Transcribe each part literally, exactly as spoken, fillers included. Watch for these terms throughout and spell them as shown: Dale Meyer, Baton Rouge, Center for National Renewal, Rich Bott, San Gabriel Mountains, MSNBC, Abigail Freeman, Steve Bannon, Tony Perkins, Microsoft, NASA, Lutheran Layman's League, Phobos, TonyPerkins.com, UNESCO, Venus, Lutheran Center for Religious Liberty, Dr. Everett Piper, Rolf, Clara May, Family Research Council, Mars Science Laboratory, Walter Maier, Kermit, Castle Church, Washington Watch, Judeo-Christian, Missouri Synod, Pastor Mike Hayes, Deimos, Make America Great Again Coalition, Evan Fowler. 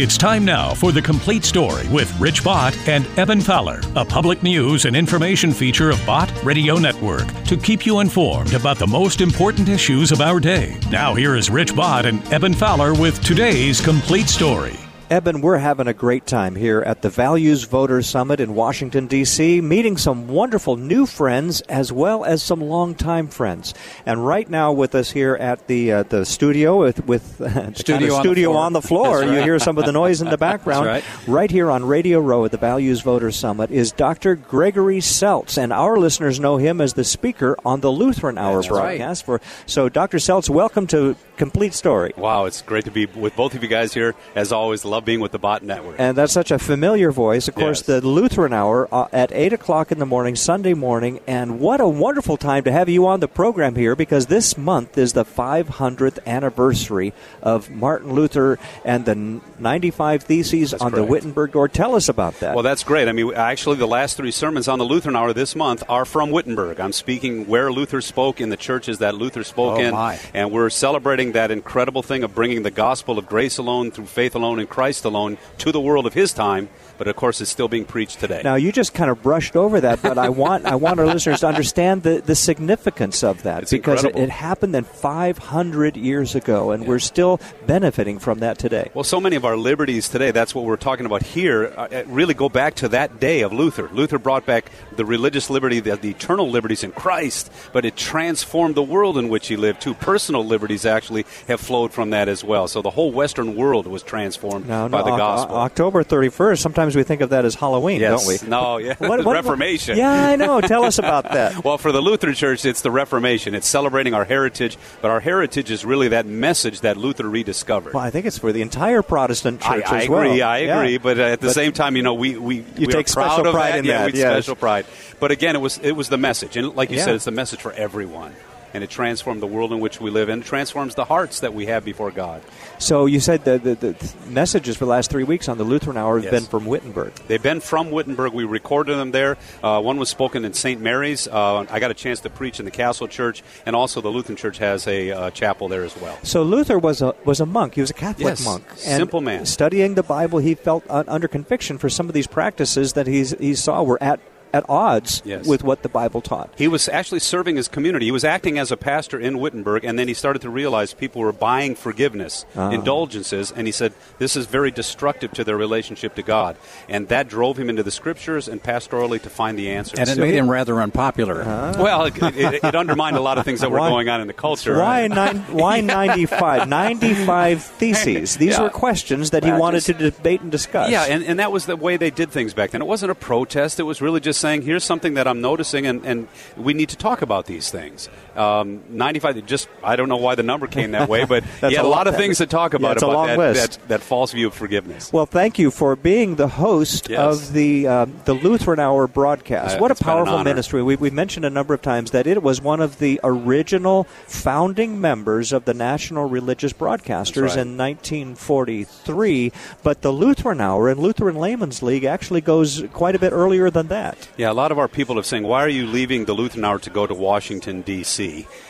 It's time now for The Complete Story with Rich Bott and Evan Fowler, a public news and information feature of Bott Radio Network to keep you informed about the most important issues of our day. Now here is Rich Bott and Evan Fowler with today's Complete Story. Eben, we're having a great time here at the Values Voters Summit in Washington, D C, meeting some wonderful new friends as well as some longtime friends. And right now with us here at the uh, the studio, with, with the studio, kind of on, studio the on the floor, right. You hear some of the noise in the background. Right. right here on Radio Row at the Values Voters Summit is Doctor Gregory Seltz, and our listeners know him as the speaker on the Lutheran Hour That's broadcast. Right. For, so, Doctor Seltz, welcome to Complete Story. Wow, it's great to be with both of you guys here. As always, love being with the Bott Network. And that's such a familiar voice. Of course, yes. The Lutheran Hour uh, at eight o'clock in the morning, Sunday morning. And what a wonderful time to have you on the program here, because this month is the five hundredth anniversary of Martin Luther and the ninety-five Theses that's on correct. The Wittenberg door. Tell us about that. Well, that's great. I mean, actually, the last three sermons on the Lutheran Hour this month are from Wittenberg. I'm speaking where Luther spoke in the churches that Luther spoke oh, in. My. And we're celebrating that incredible thing of bringing the gospel of grace alone, through faith alone, in Christ alone to the world of his time, but of course it's still being preached today. Now, you just kind of brushed over that, but I want I want our listeners to understand the, the significance of that. It's because it, it happened then five hundred years ago, and yeah. we're still benefiting from that today. Well, so many of our liberties today, that's what we're talking about here, uh, really go back to that day of Luther. Luther brought back the religious liberty, the, the eternal liberties in Christ, but it transformed the world in which he lived, too. Personal liberties actually have flowed from that as well. So the whole Western world was transformed. Now, No, by the o- gospel. October thirty-first, sometimes we think of that as Halloween, yes. don't we? No, yeah. What, what, Reformation. What? Yeah, I know. Tell us about that. Well, for the Lutheran Church, it's the Reformation. It's celebrating our heritage, but our heritage is really that message that Luther rediscovered. Well, I think it's for the entire Protestant church I, I as agree, well. I agree, I agree, but uh, at the but same time, you know, we, we, you we take are proud special of pride that. In yeah, that. We yes. special pride. But again, it was, it was the message, and like you yeah. said, it's the message for everyone. And it transformed the world in which we live, and it transforms the hearts that we have before God. So you said the, the, the messages for the last three weeks on the Lutheran Hour have yes. been from Wittenberg. They've been from Wittenberg. We recorded them there. Uh, one was spoken in Saint Mary's. Uh, I got a chance to preach in the Castle Church, and also the Lutheran Church has a uh, chapel there as well. So Luther was a was a monk. He was a Catholic yes. monk. And simple man. Studying the Bible, he felt uh, under conviction for some of these practices that he's, he saw were at at odds yes. with what the Bible taught. He was actually serving his community. He was acting as a pastor in Wittenberg, and then he started to realize people were buying forgiveness, uh-huh. indulgences, and he said this is very destructive to their relationship to God. And that drove him into the Scriptures and pastorally to find the answers. And it so made him rather unpopular. Uh-huh. Well, it, it, it undermined a lot of things that were why, going on in the culture. Why, nine, why ninety-five? ninety-five theses. These yeah. were questions that he that wanted just, to debate and discuss. Yeah, and, and that was the way they did things back then. It wasn't a protest. It was really just saying, here's something that I'm noticing, and, and we need to talk about these things. Um, ninety-five, just I don't know why the number came that way, but yeah, a lot, lot of things to talk about, yeah, it's about a long that, list. That, that false view of forgiveness. Well, thank you for being the host yes. of the uh, the Lutheran Hour broadcast. Uh, what a powerful ministry. We, we mentioned a number of times that it was one of the original founding members of the National Religious Broadcasters right. in nineteen forty-three, but the Lutheran Hour and Lutheran Layman's League actually goes quite a bit earlier than that. Yeah, a lot of our people have saying, why are you leaving the Lutheran Hour to go to Washington, D C?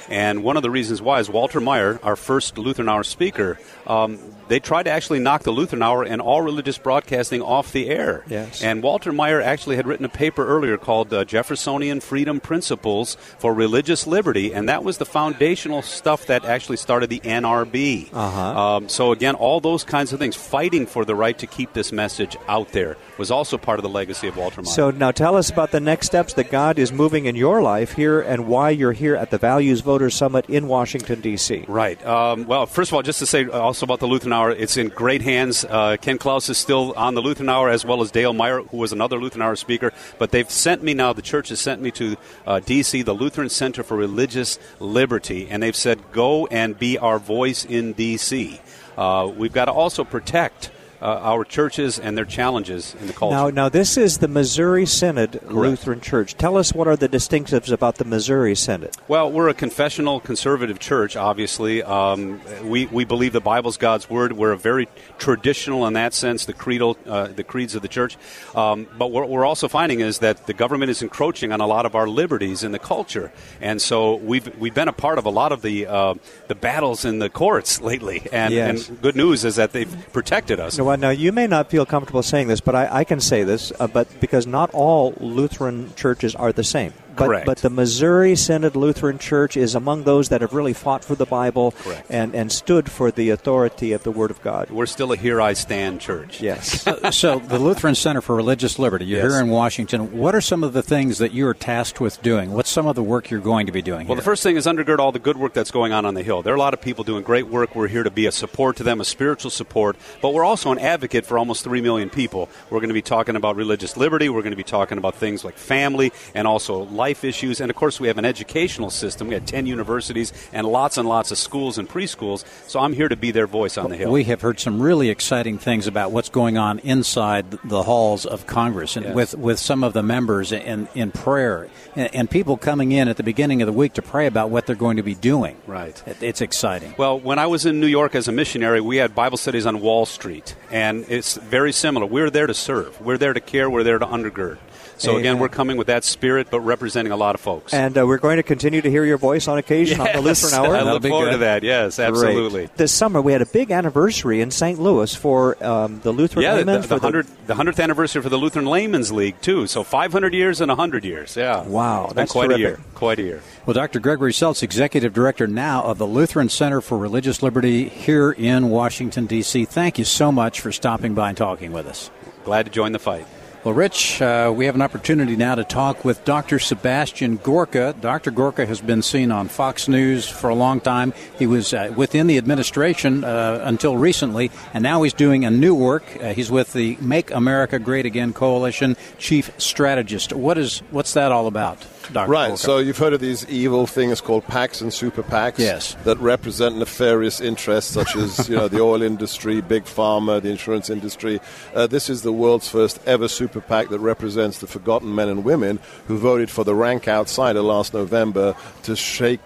And one of the reasons why is Walter Maier, our first Lutheran Hour speaker, um, they tried to actually knock the Lutheran Hour and all religious broadcasting off the air. Yes. And Walter Maier actually had written a paper earlier called uh, Jeffersonian Freedom Principles for Religious Liberty, and that was the foundational stuff that actually started the N R B. Uh-huh. Um, so again, all those kinds of things, fighting for the right to keep this message out there, was also part of the legacy of Walter Maier. So now tell us about the next steps that God is moving in your life here and why you're here at the Values Voters Summit in Washington, D C. Right. Um, well, first of all, just to say also about the Lutheran Hour, it's in great hands. Uh, Ken Klaus is still on the Lutheran Hour, as well as Dale Meyer, who was another Lutheran Hour speaker. But they've sent me now, the church has sent me to uh, D C, the Lutheran Center for Religious Liberty, and they've said, go and be our voice in D C. Uh, we've got to also protect Uh, our churches and their challenges in the culture. Now, now this is the Missouri Synod Correct. Lutheran Church. Tell us what are the distinctives about the Missouri Synod. Well, we're a confessional conservative church, obviously. Um, we, we believe the Bible's God's Word. We're a very traditional in that sense, the creedal, uh, the creeds of the church. Um, but what we're also finding is that the government is encroaching on a lot of our liberties in the culture. And so we've we've been a part of a lot of the uh, the battles in the courts lately. And, yes. and good news is that they've protected us. No, one. Now, you may not feel comfortable saying this, but I, I can say this, uh, but because not all Lutheran churches are the same. But, correct. But the Missouri Synod Lutheran Church is among those that have really fought for the Bible and, and stood for the authority of the Word of God. We're still a Here I Stand church. Yes. so, so the Lutheran Center for Religious Liberty, you're yes. here in Washington. What are some of the things that you are tasked with doing? What's some of the work you're going to be doing here? Well, the first thing is undergird all the good work that's going on on the Hill. There are a lot of people doing great work. We're here to be a support to them, a spiritual support. But we're also an advocate for almost three million people. We're going to be talking about religious liberty. We're going to be talking about things like family and also life. Life issues, and of course we have an educational system. We have ten universities and lots and lots of schools and preschools, so I'm here to be their voice on the Hill. We have heard some really exciting things about what's going on inside the halls of Congress and yes. with, with some of the members in, in prayer, and, and people coming in at the beginning of the week to pray about what they're going to be doing. Right. It, it's exciting. Well, when I was in New York as a missionary, we had Bible studies on Wall Street, and it's very similar. We're there to serve. We're there to care. We're there to undergird. So, again, Amen. We're coming with that spirit, but representing a lot of folks. And uh, we're going to continue to hear your voice on occasion yes, on the Lutheran Hour. I look forward good. to that. Yes, absolutely. Great. This summer, we had a big anniversary in Saint Louis for um, the Lutheran yeah, Layman. The, the, the, the hundredth anniversary for the Lutheran Layman's League, too. So five hundred years and one hundred years. Yeah. Wow. It's that's quite terrific. a year. Quite a year. Well, Doctor Gregory Seltz, Executive Director now of the Lutheran Center for Religious Liberty here in Washington, D C Thank you so much for stopping by and talking with us. Glad to join the fight. Well, Rich, uh, we have an opportunity now to talk with Doctor Sebastian Gorka. Doctor Gorka has been seen on Fox News for a long time. He was uh, within the administration uh, until recently, and now he's doing a new work. Uh, he's with the Make America Great Again Coalition, Chief Strategist. What is what's that all about, Doctor Right, Gorka? So you've heard of these evil things called PACs and super PACs yes. that represent nefarious interests such as you know the oil industry, big pharma, the insurance industry. Uh, this is the world's first ever super Super PAC that represents the forgotten men and women who voted for the rank outsider last November to shake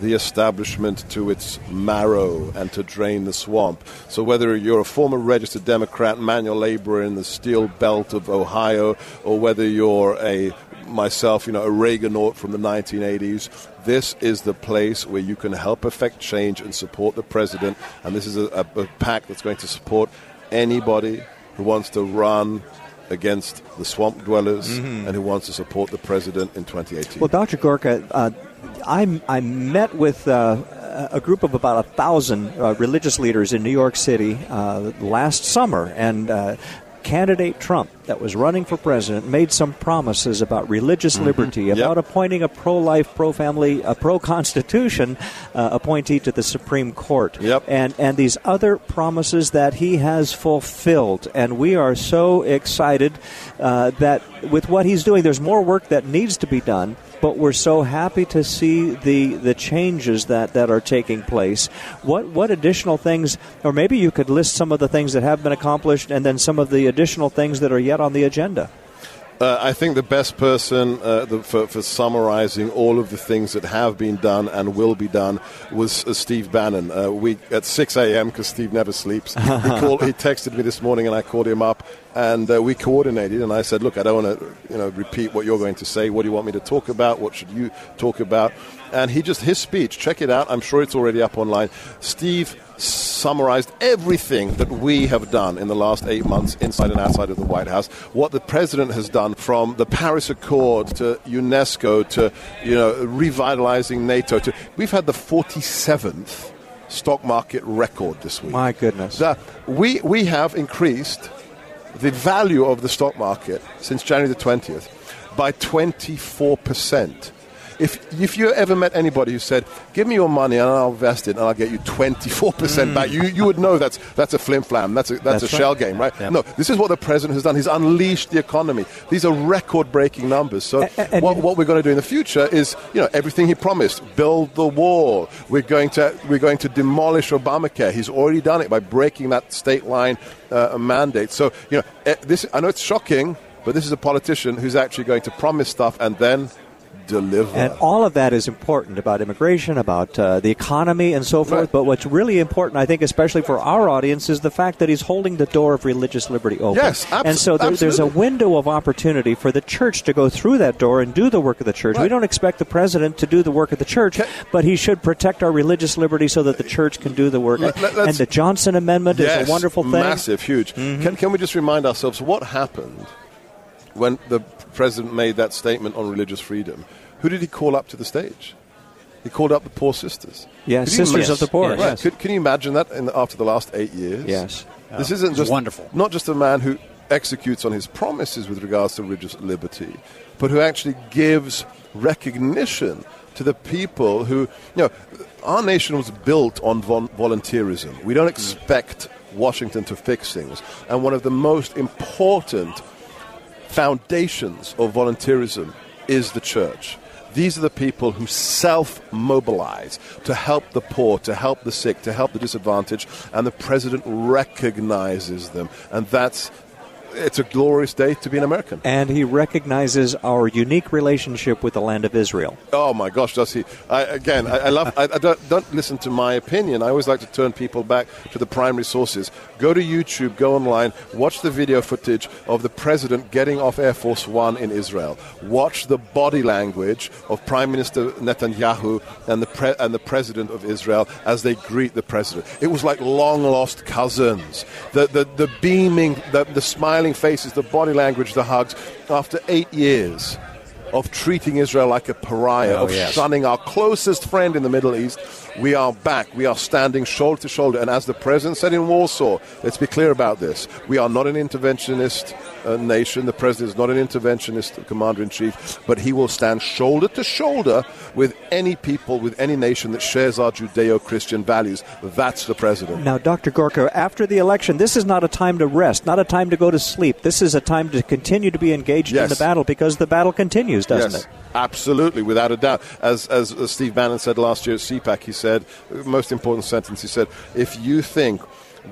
the establishment to its marrow and to drain the swamp. So whether you're a former registered Democrat manual laborer in the steel belt of Ohio, or whether you're a myself, you know, a Reaganaut from the nineteen eighties, this is the place where you can help effect change and support the president. And this is a, a, a PAC that's going to support anybody who wants to run against the swamp dwellers mm-hmm. and who wants to support the president in twenty eighteen. Well, Doctor Gorka, uh, I, I met with uh, a group of about a thousand uh, religious leaders in New York City uh, last summer, and uh, candidate Trump that was running for president made some promises about religious mm-hmm. liberty, about yep. appointing a pro-life, pro-family, a pro-constitution uh, appointee to the Supreme Court, yep. and and these other promises that he has fulfilled. And we are so excited uh, that with what he's doing, there's more work that needs to be done. But we're so happy to see the, the changes that, that are taking place. What what additional things, or maybe you could list some of the things that have been accomplished and then some of the additional things that are yet on the agenda? Uh, I think the best person uh, the, for, for summarizing all of the things that have been done and will be done was uh, Steve Bannon. Uh, we at six a.m., because Steve never sleeps, he, called, he texted me this morning and I called him up. And uh, we coordinated, and I said, look, I don't want to you know, repeat what you're going to say. What do you want me to talk about? What should you talk about? And he just, his speech, check it out. I'm sure it's already up online. Steve summarized everything that we have done in the last eight months inside and outside of the White House, what the president has done from the Paris Accord to UNESCO to you know revitalizing NATO. To, we've had the forty-seventh stock market record this week. My goodness. So we, we have increased the value of the stock market since January the twentieth by twenty-four percent. If if you ever met anybody who said, give me your money and I'll invest it and I'll get you twenty-four percent mm. back, you, you would know that's that's a flim-flam, that's a, that's that's a right. shell game, right? Yep. No, this is what the president has done. He's unleashed the economy. These are record-breaking numbers. So and, and, what, what we're going to do in the future is, you know, everything he promised, build the wall. We're going to, we're going to demolish Obamacare. He's already done it by breaking that state line uh, mandate. So, you know, this I know it's shocking, but this is a politician who's actually going to promise stuff and then deliver. And all of that is important about immigration, about uh, the economy and so forth. Right. But what's really important, I think, especially for our audience, is the fact that he's holding the door of religious liberty open. Yes, abso- And so there, there's a window of opportunity for the church to go through that door and do the work of the church. Right. We don't expect the president to do the work of the church, Can- but he should protect our religious liberty so that the church can do the work. Let, let, and the Johnson Amendment yes, is a wonderful thing. Massive, huge. Mm-hmm. Can, can we just remind ourselves what happened when the president made that statement on religious freedom? Who did he call up to the stage? He called up the poor sisters. Yes, sisters of the poor. Yes. Right. Yes. Could, can you imagine that in the, after the last eight years? Yes. Oh, this isn't just wonderful. Not just a man who executes on his promises with regards to religious liberty, but who actually gives recognition to the people who, you know, our nation was built on vol- volunteerism. We don't expect Washington to fix things. And one of the most important foundations of volunteerism is the church. These are the people who self-mobilize to help the poor, to help the sick, to help the disadvantaged, and the president recognizes them. And that's It's a glorious day to be an American. And he recognizes our unique relationship with the land of Israel. Oh, my gosh, does he. I, again, I, I love. I, I don't, don't listen to my opinion. I always like to turn people back to the primary sources. Go to YouTube, go online, watch the video footage of the president getting off Air Force One in Israel. Watch the body language of Prime Minister Netanyahu and the, pre- and the president of Israel as they greet the president. It was like long-lost cousins. The, the, the beaming, the, the smiling faces, the body language, the hugs, after eight years of treating Israel like a pariah, oh, of yes. shunning our closest friend in the Middle East, we are back. We are standing shoulder to shoulder. And as the president said in Warsaw, let's be clear about this. We are not an interventionist uh, nation. The president is not an interventionist commander-in-chief, but he will stand shoulder to shoulder with any people, with any nation that shares our Judeo-Christian values. That's the president. Now, Doctor Gorka, after the election, this is not a time to rest, not a time to go to sleep. This is a time to continue to be engaged yes. in the battle, because the battle continues, doesn't yes. it? Absolutely, without a doubt. As, as as Steve Bannon said last year at C PAC, he said, most important sentence, he said, if you think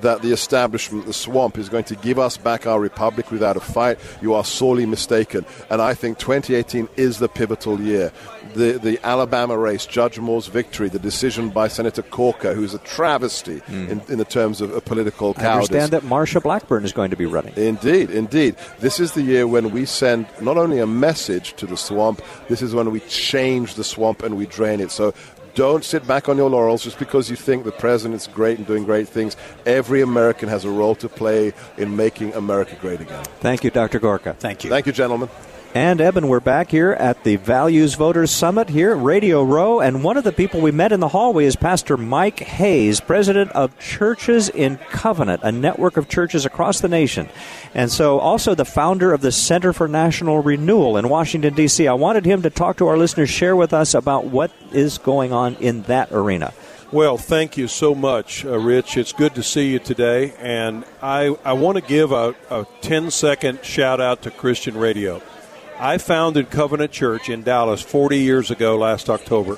that the establishment, the swamp, is going to give us back our republic without a fight, you are sorely mistaken. And I think twenty eighteen is the pivotal year. The the Alabama race, Judge Moore's victory, the decision by Senator Corker, who's a travesty mm. in, in the terms of a political cowardice. I understand that Marsha Blackburn is going to be running. Indeed, indeed. This is the year when we send not only a message to the swamp, this is when we change the swamp and we drain it. So don't sit back on your laurels just because you think the president's great and doing great things. Every American has a role to play in making America great again. Thank you, Doctor Gorka. Thank you. Thank you, gentlemen. And, Eben, we're back here at the Values Voters Summit here at Radio Row. And one of the people we met in the hallway is Pastor Mike Hayes, president of Churches in Covenant, a network of churches across the nation. And so also the founder of the Center for National Renewal in Washington, D C I wanted him to talk to our listeners, share with us about what is going on in that arena. Well, thank you so much, uh, Rich. It's good to see you today. And I, I want to give a, a ten-second shout-out to Christian radio. I founded Covenant Church in Dallas forty years ago last October.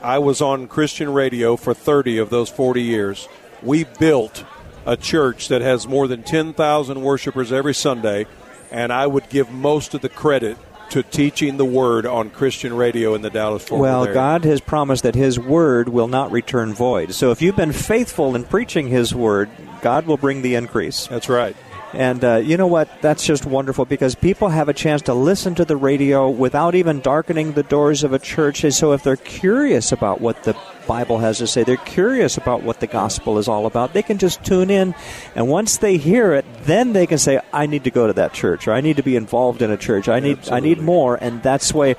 I was on Christian radio for thirty of those forty years. We built a church that has more than ten thousand worshipers every Sunday, and I would give most of the credit to teaching the Word on Christian radio in the Dallas-Fort Worth area. Well, God has promised that His Word will not return void. So if you've been faithful in preaching His Word, God will bring the increase. That's right. And uh, you know what? That's just wonderful, because people have a chance to listen to the radio without even darkening the doors of a church. And so if they're curious about what the Bible has to say, they're curious about what the gospel is all about, they can just tune in. And once they hear it, then they can say, I need to go to that church, or I need to be involved in a church. I need, Absolutely. I need more. And that's why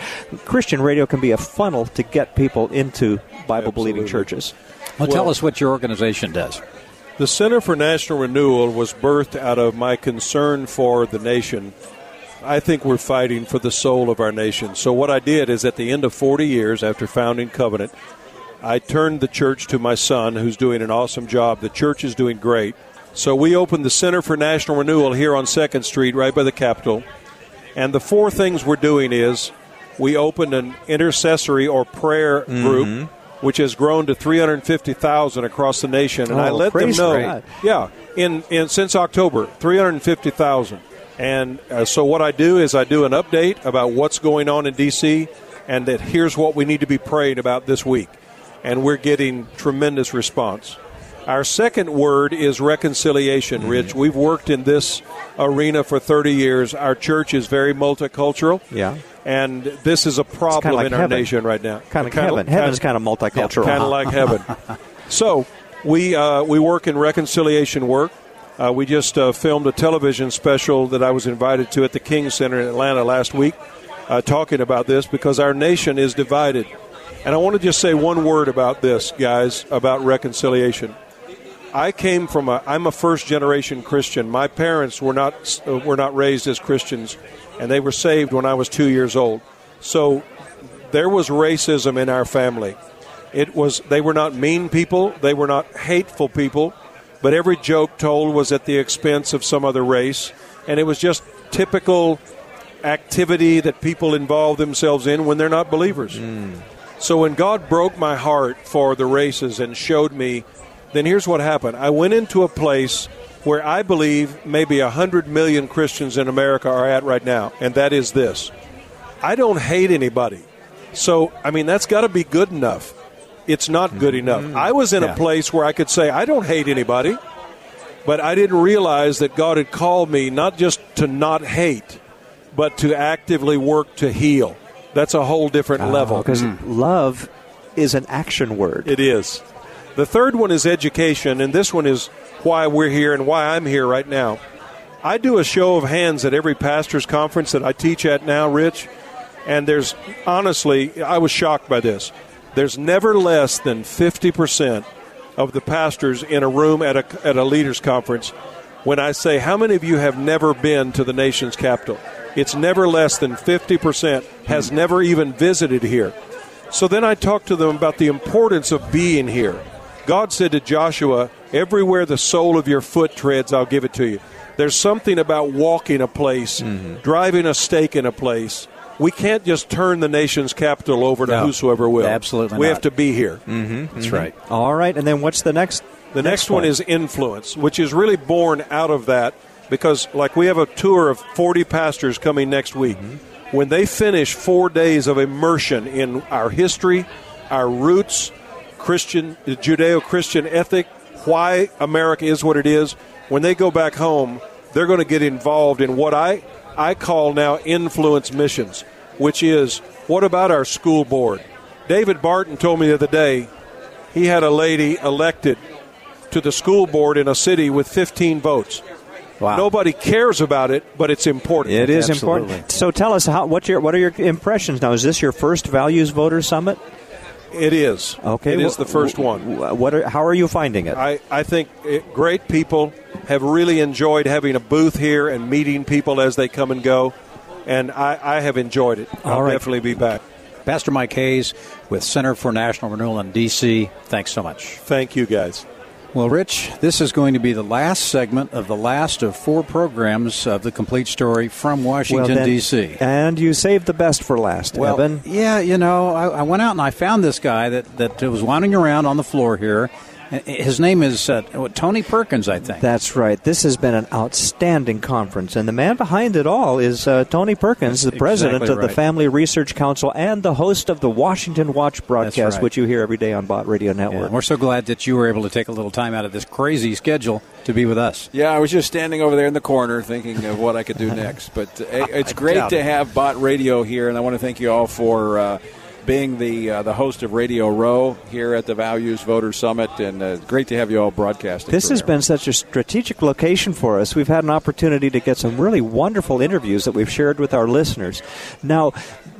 Christian radio can be a funnel to get people into Bible-believing churches. Well, well, tell us what your organization does. The Center for National Renewal was birthed out of my concern for the nation. I think we're fighting for the soul of our nation. So what I did is, at the end of forty years after founding Covenant, I turned the church to my son, who's doing an awesome job. The church is doing great. So we opened the Center for National Renewal here on second street, right by the Capitol. And the four things we're doing is we opened an intercessory or prayer mm-hmm. group, which has grown to three hundred fifty thousand across the nation. And oh, I let them know, right. yeah, in, in since October, three hundred fifty thousand. And uh, so what I do is I do an update about what's going on in D C and that here's what we need to be praying about this week. And we're getting tremendous response. Our second word is reconciliation, Rich. We've worked in this arena for thirty years. Our church is very multicultural. Yeah. And this is a problem like in heaven. Our nation right now. Kind of like heaven. Heaven is kind of multicultural. Kind of like heaven. So we uh, we work in reconciliation work. Uh, we just uh, filmed a television special that I was invited to at the King Center in Atlanta last week uh, talking about this because our nation is divided. And I want to just say one word about this, guys, about reconciliation. I came from a, I'm a first-generation Christian. My parents were not uh, were not raised as Christians, and they were saved when I was two years old. So there was racism in our family. It was, they were not mean people, they were not hateful people, but every joke told was at the expense of some other race, and it was just typical activity that people involve themselves in when they're not believers. Mm. So when God broke my heart for the races and showed me, then here's what happened. I went into a place where I believe maybe one hundred million Christians in America are at right now, and that is this. I don't hate anybody. So, I mean, that's got to be good enough. It's not good enough. I was in yeah. a place where I could say, I don't hate anybody, but I didn't realize that God had called me not just to not hate, but to actively work to heal. That's a whole different oh, level. Because mm. love is an action word. It is. The third one is education, and this one is why we're here and why I'm here right now. I do a show of hands at every pastor's conference that I teach at now, Rich, and there's, honestly, I was shocked by this. There's never less than fifty percent of the pastors in a room at a, at a leaders' conference when I say, how many of you have never been to the nation's capital? It's never less than fifty percent has never even visited here. So then I talk to them about the importance of being here. God said to Joshua, everywhere the sole of your foot treads, I'll give it to you. There's something about walking a place, mm-hmm. driving a stake in a place. We can't just turn the nation's capital over to no, whosoever will. Absolutely We not. have to be here. Mm-hmm. That's mm-hmm. right. All right. And then what's the next? The next, next one is influence, which is really born out of that because, like, we have a tour of forty pastors coming next week. Mm-hmm. When they finish four days of immersion in our history, our roots, Christian, the Judeo-Christian ethic, why America is what it is, when they go back home, they're going to get involved in what I... I call now influence missions, which is, what about our school board? David Barton told me the other day he had a lady elected to the school board in a city with fifteen votes. Wow. Nobody cares about it, but it's important. It is Absolutely. important. So tell us, how, what's your, what are your impressions now? Is this your first Values Voters Summit? It is. Okay, it is the first one. What are, how are you finding it? I, I think it, great people have really enjoyed having a booth here and meeting people as they come and go, and I, I have enjoyed it. All I'll right. definitely be back. Pastor Mike Hayes with Center for National Renewal in D C Thanks so much. Thank you, guys. Well, Rich, this is going to be the last segment of the last of four programs of The Complete Story from Washington, well, D C And you saved the best for last, well, Evan. Yeah, you know, I, I went out and I found this guy that, that was wandering around on the floor here. His name is uh, Tony Perkins, I think. That's right. This has been an outstanding conference, and the man behind it all is uh, Tony Perkins, the That's president exactly of right. the Family Research Council and the host of the Washington Watch broadcast, right. which you hear every day on Bott Radio Network. Yeah, we're so glad that you were able to take a little time out of this crazy schedule to be with us. Yeah, I was just standing over there in the corner thinking of what I could do next. But uh, it's great to have Bott Radio here, and I want to thank you all for uh, being the uh, the host of Radio Row here at the Values Voters Summit, and uh, great to have you all broadcasting. This has been such a strategic location for us. We've had an opportunity to get some really wonderful interviews that we've shared with our listeners. Now,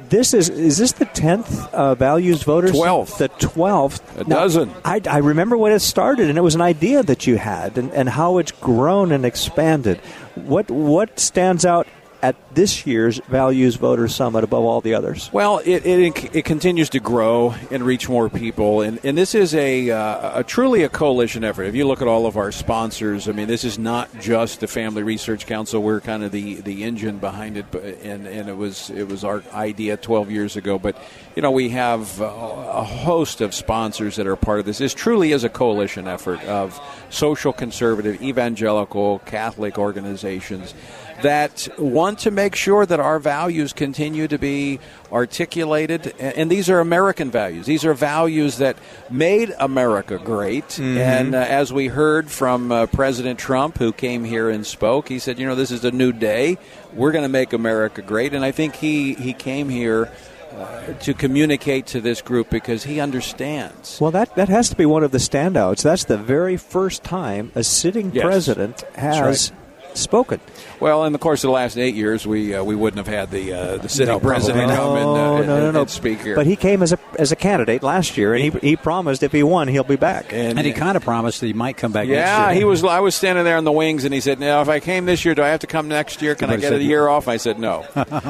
this is is this the tenth uh, Values Voters? Twelfth. The twelfth. A now, dozen. I, I remember when it started, and it was an idea that you had, and, and how it's grown and expanded. What what stands out at this year's Values Voters Summit above all the others? Well, it it, it continues to grow and reach more people, and, and this is a, uh, a truly a coalition effort. If you look at all of our sponsors, I mean, this is not just the Family Research Council. We're kind of the, the engine behind it, and, and it was it was our idea twelve years ago. But, you know, we have a host of sponsors that are part of this. This truly is a coalition effort of social, conservative, evangelical, Catholic organizations that want want to make sure that our values continue to be articulated. And these are American values. These are values that made America great. Mm-hmm. And uh, as we heard from uh, President Trump, who came here and spoke, he said, you know, this is a new day. We're going to make America great. And I think he, he came here Uh, to communicate to this group because he understands. Well, that, that has to be one of the standouts. That's the very first time a sitting yes. president has right. spoken. Well, in the course of the last eight years, we uh, we wouldn't have had the uh, the sitting no, president come no, and, uh, no, no, and, no. and speak here. But he came as a as a candidate last year, and he he promised if he won, he'll be back. And, and he kind of promised that he might come back yeah, next year. Yeah, he was. I was standing there in the wings, and he said, now, if I came this year, do I have to come next year? Can Somebody I get a year no. off? I said no.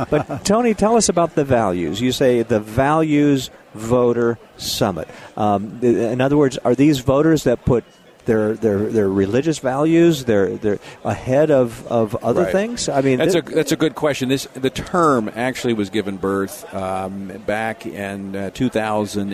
But, Tony, tell us about the values. You say the Values Voter Summit. Um, in other words, are these voters that put Their, their their religious values, they're they're ahead of, of other right. things? I mean, that's a that's a good question. This the term actually was given birth um, back in uh, two thousand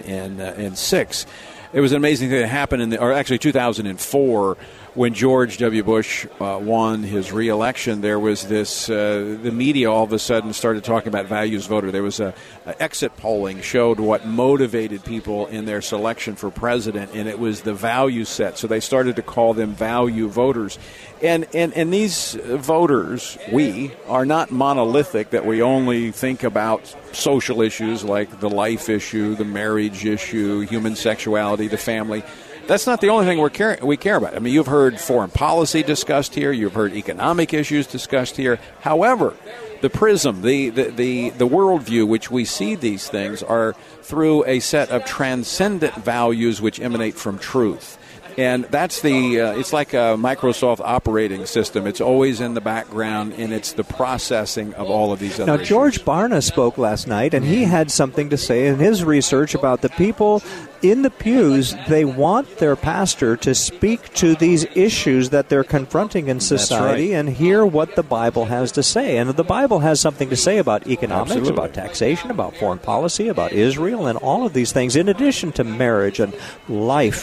six. It was an amazing thing that happened in the, or actually two thousand four, when George W. Bush uh, won his reelection. There was this, uh, the media all of a sudden started talking about values voter. There was a, a exit polling showed what motivated people in their selection for president, and it was the value set. So they started to call them value voters. And, and, and these voters, we, are not monolithic, that we only think about social issues like the life issue, the marriage issue, human sexuality, the family. That's not the only thing we're care- we care about. I mean, you've heard foreign policy discussed here. You've heard economic issues discussed here. However, the prism, the, the, the, the worldview which we see these things are through a set of transcendent values which emanate from truth. And that's the, uh, it's like a Microsoft operating system. It's always in the background, and it's the processing of all of these other Now, George issues. Barna spoke last night, and he had something to say in his research about the people in the pews. They want their pastor to speak to these issues that they're confronting in society right. and hear what the Bible has to say. And the Bible has something to say about economics, Absolutely. about taxation, about foreign policy, about Israel, and all of these things, in addition to marriage and life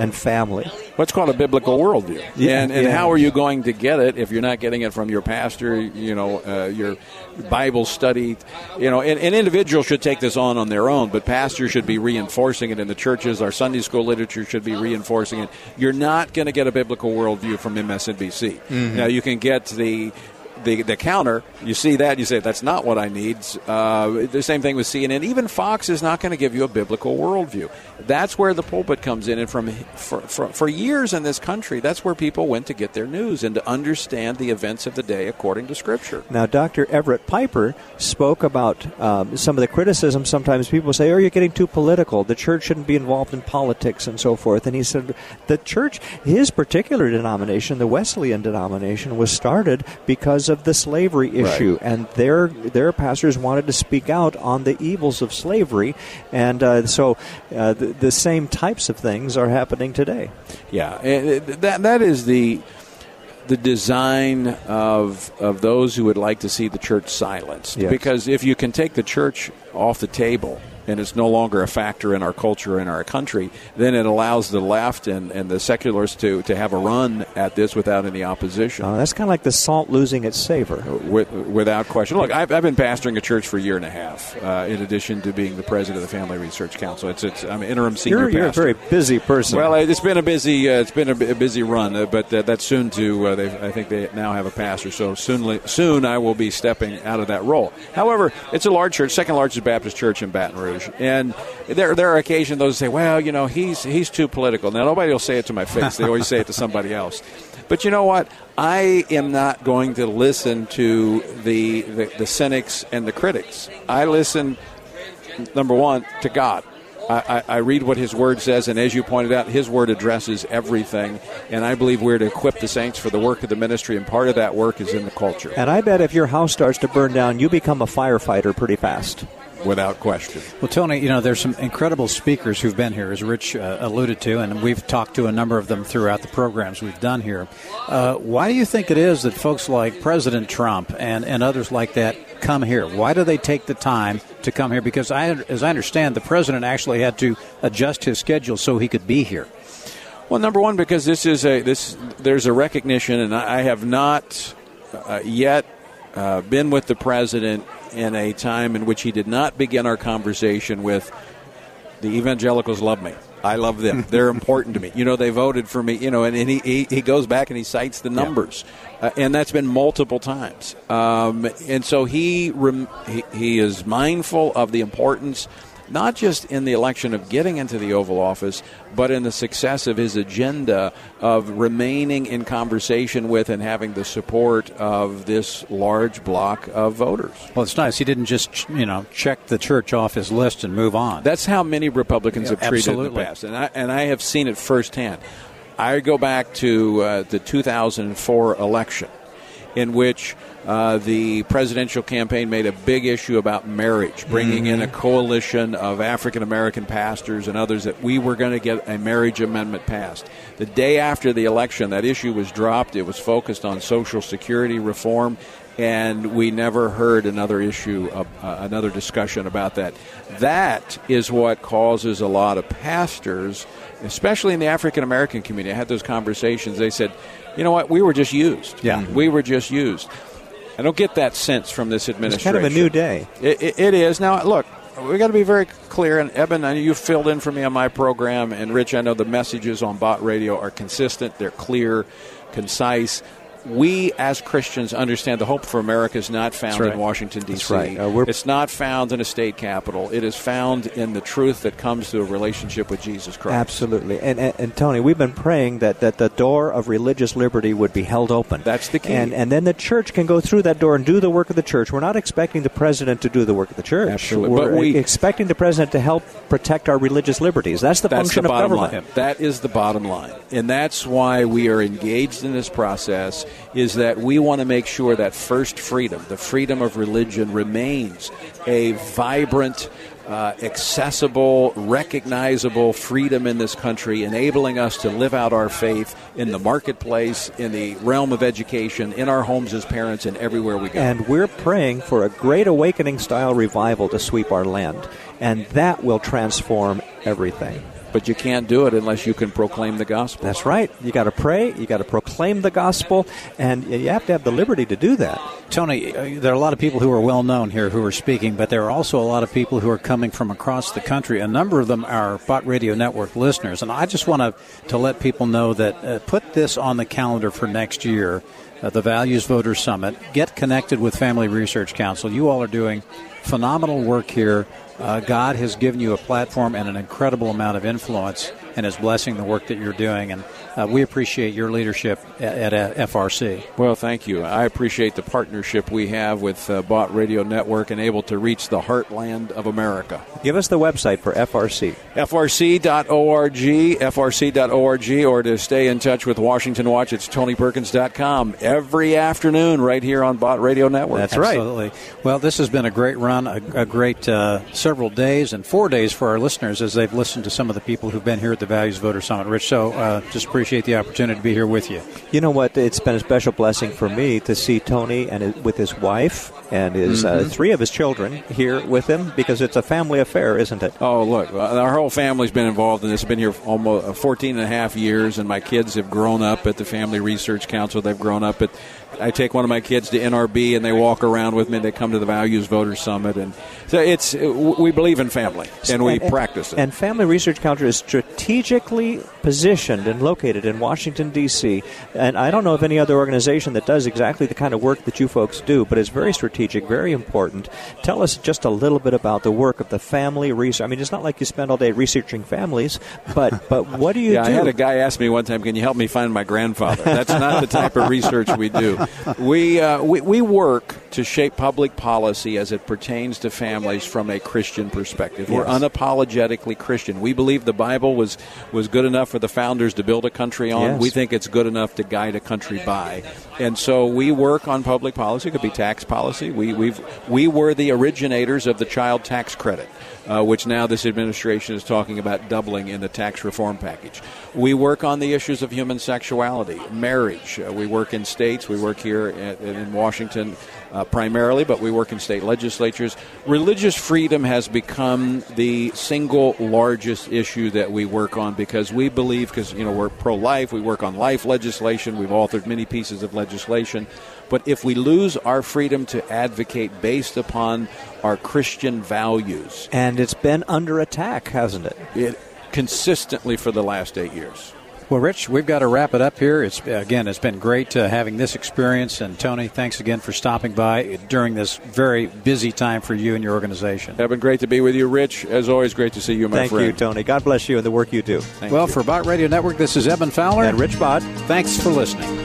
and family. What's called a biblical worldview, yeah, and and yeah. how are you going to get it if you're not getting it from your pastor? You know, uh, your Bible study. You know, and, and individuals should take this on on their own, but pastors should be reinforcing it in the churches. Our Sunday school literature should be reinforcing it. You're not going to get a biblical worldview from M S N B C. Mm-hmm. Now you can get the. The, the counter, you see that, you say, that's not what I need. Uh, the same thing with C N N. Even Fox is not going to give you a biblical worldview. That's where the pulpit comes in. And from for, for, for years in this country, that's where people went to get their news and to understand the events of the day according to Scripture. Now, Doctor Everett Piper spoke about um, some of the criticism. Sometimes people say, oh, you're getting too political. The church shouldn't be involved in politics and so forth. And he said the church, his particular denomination, the Wesleyan denomination, was started because of Of the slavery issue, right. and their their pastors wanted to speak out on the evils of slavery, and uh, so uh, the, the same types of things are happening today. Yeah, and that that is the the design of of those who would like to see the church silenced, yes. because if you can take the church off the table and it's no longer a factor in our culture, in our country, then it allows the left and, and the seculars to, to have a run at this without any opposition. Uh, that's kind of like the salt losing its savor. With, without question. Look, I've, I've been pastoring a church for a year and a half, uh, in addition to being the president of the Family Research Council. It's, it's, I'm an interim senior you're, you're pastor. You're a very busy person. Well, it's been a busy, uh, it's been a, b- a busy run, uh, but uh, that's soon to, uh, I think they now have a pastor, so soon, li- soon I will be stepping out of that role. However, it's a large church, second largest Baptist church in Baton Rouge. And there, there are occasions those who say, well, you know, he's he's too political. Now, nobody will say it to my face. They always say it to somebody else. But you know what? I am not going to listen to the, the, the cynics and the critics. I listen, number one, to God. I, I, I read what his word says, and as you pointed out, his word addresses everything, and I believe we're to equip the saints for the work of the ministry, and part of that work is in the culture. And I bet if your house starts to burn down, you become a firefighter pretty fast. Without question. Well, Tony, you know, there's some incredible speakers who've been here, as Rich uh, alluded to, and we've talked to a number of them throughout the programs we've done here. Uh, why do you think it is that folks like President Trump and, and others like that come here? Why do they take the time to come here? Because, I, as I understand, the president actually had to adjust his schedule so he could be here. Well, number one, because this is a this there's a recognition, and I have not uh, yet uh, been with the president in a time in which he did not begin our conversation with, the evangelicals love me. I love them. They're important to me. You know, they voted for me. You know, and, and he, he, he goes back and he cites the numbers. Yeah. Uh, and that's been multiple times. Um, and so he, rem- he he is mindful of the importance, not just in the election of getting into the Oval Office, but in the success of his agenda of remaining in conversation with and having the support of this large block of voters. Well, it's nice. He didn't just, you know, check the church off his list and move on. That's how many Republicans yeah, have treated absolutely. In the past. And I, and I have seen it firsthand. I go back to uh, the two thousand four election in which uh, the presidential campaign made a big issue about marriage, bringing mm-hmm. in a coalition of African-American pastors and others that we were going to get a marriage amendment passed. The day after the election, that issue was dropped. It was focused on Social Security reform, and we never heard another issue, of, uh, another discussion about that. That is what causes a lot of pastors, especially in the African-American community. I had those conversations. They said, you know what, we were just used. Yeah. We were just used. I don't get that sense from this administration. It's kind of a new day. It, it, it is. Now, look, we've got to be very clear, and Eben, I know you filled in for me on my program, and Rich, I know the messages on Bott Radio are consistent. They're clear, concise. We, as Christians, understand the hope for America is not found right. in Washington, D C. Right. Uh, it's not found in a state capital. It is found in the truth that comes through a relationship with Jesus Christ. Absolutely. And, and, and Tony, we've been praying that, that the door of religious liberty would be held open. That's the key. And, and then the church can go through that door and do the work of the church. We're not expecting the president to do the work of the church. Absolutely. We're but we, expecting the president to help protect our religious liberties. That's the that's function the of government. Line. That is the bottom line. And that's why we are engaged in this process, is that we want to make sure that first freedom, the freedom of religion, remains a vibrant, uh, accessible, recognizable freedom in this country, enabling us to live out our faith in the marketplace, in the realm of education, in our homes as parents, and everywhere we go. And we're praying for a great awakening-style revival to sweep our land, and that will transform everything. But you can't do it unless you can proclaim the gospel. That's right. You got to pray. You got to proclaim the gospel, and you have to have the liberty to do that. Tony, there are a lot of people who are well known here who are speaking, but there are also a lot of people who are coming from across the country. A number of them are Bott Radio Network listeners, and I just want to to let people know that uh, put this on the calendar for next year, uh, the Values Voters Summit. Get connected with Family Research Council. You all are doing phenomenal work here. Uh, God has given you a platform and an incredible amount of influence and is blessing the work that you're doing. And uh, we appreciate your leadership at, at F R C. Well, thank you. I appreciate the partnership we have with uh, Bott Radio Network and able to reach the heartland of America. Give us the website for F R C. F R C dot org, F R C dot org, or to stay in touch with Washington Watch, it's Tony Perkins dot com every afternoon right here on Bott Radio Network. That's right. Absolutely. Well, this has been a great run, a, a great uh, several days and four days for our listeners as they've listened to some of the people who've been here at the Values Voter Summit. Rich, so uh, just appreciate the opportunity to be here with you. You know what? It's been a special blessing for me to see Tony and his, with his wife and his mm-hmm. uh, three of his children here with him, because it's a family affair, isn't it? Oh, look, our whole family's been involved in this. I've been here for almost fourteen and a half years, and my kids have grown up at the Family Research Council. They've grown up at I take one of my kids to N R B, and they walk around with me. They come to the Values Voters Summit, and so it's we believe in family, and we and, practice it. And Family Research Council is strategically positioned and located in Washington, D C, and I don't know of any other organization that does exactly the kind of work that you folks do, but it's very strategic, very important. Tell us just a little bit about the work of the Family Research. I mean, it's not like you spend all day researching families, but, but what do you yeah, do? Yeah, I had a guy ask me one time, can you help me find my grandfather? That's not the type of research we do. We, uh, we we work to shape public policy as it pertains to families from a Christian perspective. Yes. We're unapologetically Christian. We believe the Bible was, was good enough for the founders to build a country on. Yes. We think it's good enough to guide a country by. And so we work on public policy. It could be tax policy. We we've we were the originators of the child tax credit, uh, which now this administration is talking about doubling in the tax reform package. We work on the issues of human sexuality, marriage. Uh, we work in states. We work here at, in Washington uh, primarily, but we work in state legislatures. Religious freedom has become the single largest issue that we work on because we believe, because you know we're pro-life, we work on life legislation. We've authored many pieces of legislation. But if we lose our freedom to advocate based upon our Christian values. And it's been under attack, hasn't it? It consistently for the last eight years. Well, Rich, we've got to wrap it up here. It's again, it's been great uh, having this experience. And, Tony, thanks again for stopping by during this very busy time for you and your organization. It's been great to be with you, Rich. As always, great to see you, my Thank friend. Thank you, Tony. God bless you and the work you do. Thank well, you. For Bott Radio Network, this is Evan Fowler. And Rich Bott. Thanks for listening.